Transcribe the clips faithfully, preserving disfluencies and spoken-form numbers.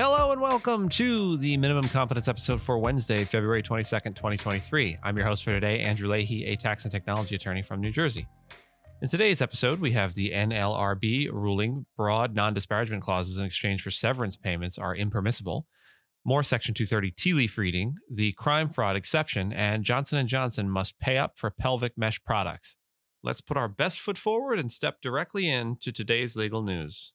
Hello and welcome to the Minimum Competence episode for Wednesday, February twenty-second, twenty twenty-three. I'm your host for today, Andrew Leahy, a tax and technology attorney from New Jersey. In today's episode, we have the N L R B ruling broad non-disparagement clauses in exchange for severance payments are impermissible, more Section two thirty tea leaf reading, the crime fraud exception, and Johnson and Johnson must pay up for pelvic mesh products. Let's put our best foot forward and step directly into today's legal news.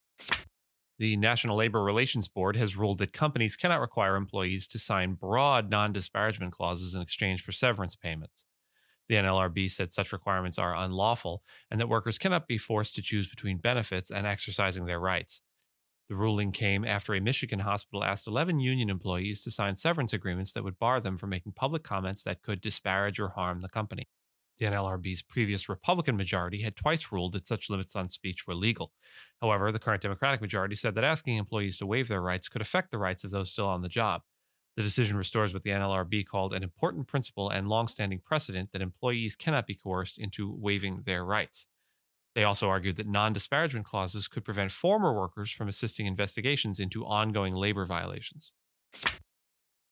The National Labor Relations Board has ruled that companies cannot require employees to sign broad non-disparagement clauses in exchange for severance payments. The N L R B said such requirements are unlawful and that workers cannot be forced to choose between benefits and exercising their rights. The ruling came after a Michigan hospital asked eleven union employees to sign severance agreements that would bar them from making public comments that could disparage or harm the company. The N L R B's previous Republican majority had twice ruled that such limits on speech were legal. However, the current Democratic majority said that asking employees to waive their rights could affect the rights of those still on the job. The decision restores what the N L R B called an important principle and longstanding precedent that employees cannot be coerced into waiving their rights. They also argued that non-disparagement clauses could prevent former workers from assisting investigations into ongoing labor violations.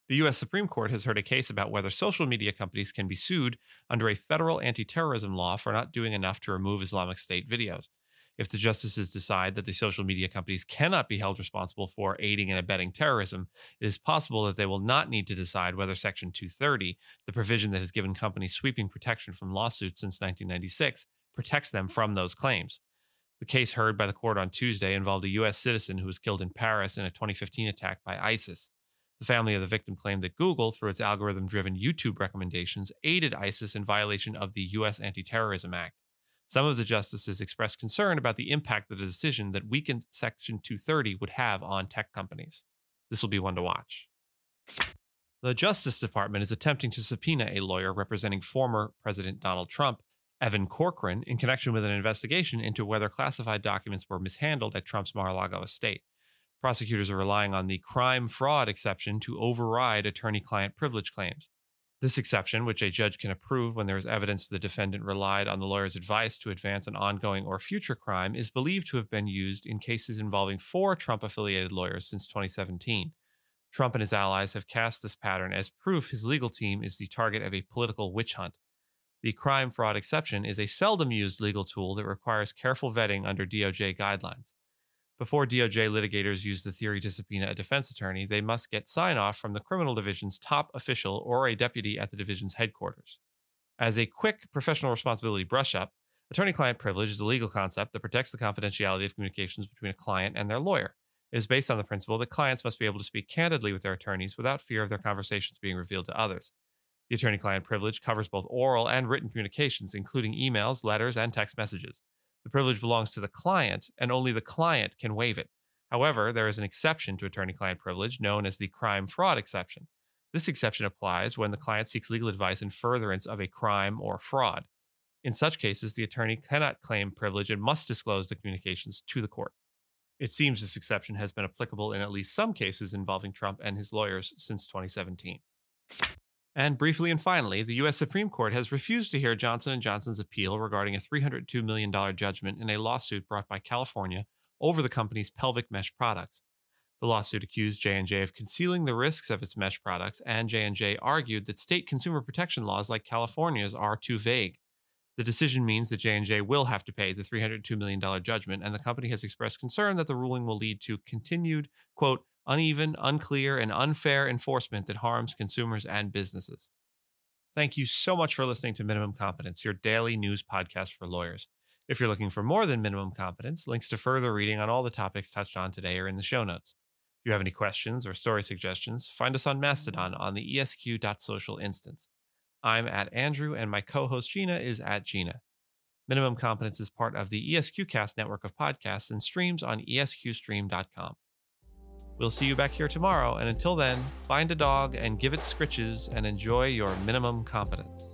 The U S Supreme Court has heard a case about whether social media companies can be sued under a federal anti-terrorism law for not doing enough to remove Islamic State videos. If the justices decide that the social media companies cannot be held responsible for aiding and abetting terrorism, it is possible that they will not need to decide whether Section two thirty, the provision that has given companies sweeping protection from lawsuits since nineteen ninety-six, protects them from those claims. The case heard by the court on Tuesday involved a U S citizen who was killed in Paris in a twenty fifteen attack by ISIS. The family of the victim claimed that Google, through its algorithm-driven YouTube recommendations, aided ISIS in violation of the U S Anti-Terrorism Act. Some of the justices expressed concern about the impact that a decision that weakened Section two thirty would have on tech companies. This will be one to watch. The Justice Department is attempting to subpoena a lawyer representing former President Donald Trump, Evan Corcoran, in connection with an investigation into whether classified documents were mishandled at Trump's Mar-a-Lago estate. Prosecutors are relying on the crime fraud exception to override attorney-client privilege claims. This exception, which a judge can approve when there is evidence the defendant relied on the lawyer's advice to advance an ongoing or future crime, is believed to have been used in cases involving four Trump-affiliated lawyers since twenty seventeen. Trump and his allies have cast this pattern as proof his legal team is the target of a political witch hunt. The crime fraud exception is a seldom-used legal tool that requires careful vetting under D O J guidelines. Before D O J litigators use the theory to subpoena a defense attorney, they must get sign-off from the criminal division's top official or a deputy at the division's headquarters. As a quick professional responsibility brush-up, attorney-client privilege is a legal concept that protects the confidentiality of communications between a client and their lawyer. It is based on the principle that clients must be able to speak candidly with their attorneys without fear of their conversations being revealed to others. The attorney-client privilege covers both oral and written communications, including emails, letters, and text messages. The privilege belongs to the client, and only the client can waive it. However, there is an exception to attorney-client privilege known as the crime fraud exception. This exception applies when the client seeks legal advice in furtherance of a crime or fraud. In such cases, the attorney cannot claim privilege and must disclose the communications to the court. It seems this exception has been applicable in at least some cases involving Trump and his lawyers since twenty seventeen. And briefly and finally, the U S Supreme Court has refused to hear Johnson and Johnson's appeal regarding a three hundred two million dollars judgment in a lawsuit brought by California over the company's pelvic mesh products. The lawsuit accused J and J of concealing the risks of its mesh products, and J and J argued that state consumer protection laws like California's are too vague. The decision means that J and J will have to pay the three hundred two million dollars judgment, and the company has expressed concern that the ruling will lead to continued, quote, uneven, unclear, and unfair enforcement that harms consumers and businesses. Thank you so much for listening to Minimum Competence, your daily news podcast for lawyers. If you're looking for more than Minimum Competence, links to further reading on all the topics touched on today are in the show notes. If you have any questions or story suggestions, find us on Mastodon on the E S Q dot social instance. I'm at Andrew, and my co-host Gina is at Gina. Minimum Competence is part of the ESQcast network of podcasts and streams on E S Q stream dot com. We'll see you back here tomorrow, and until then, find a dog and give it scritches and enjoy your minimum competence.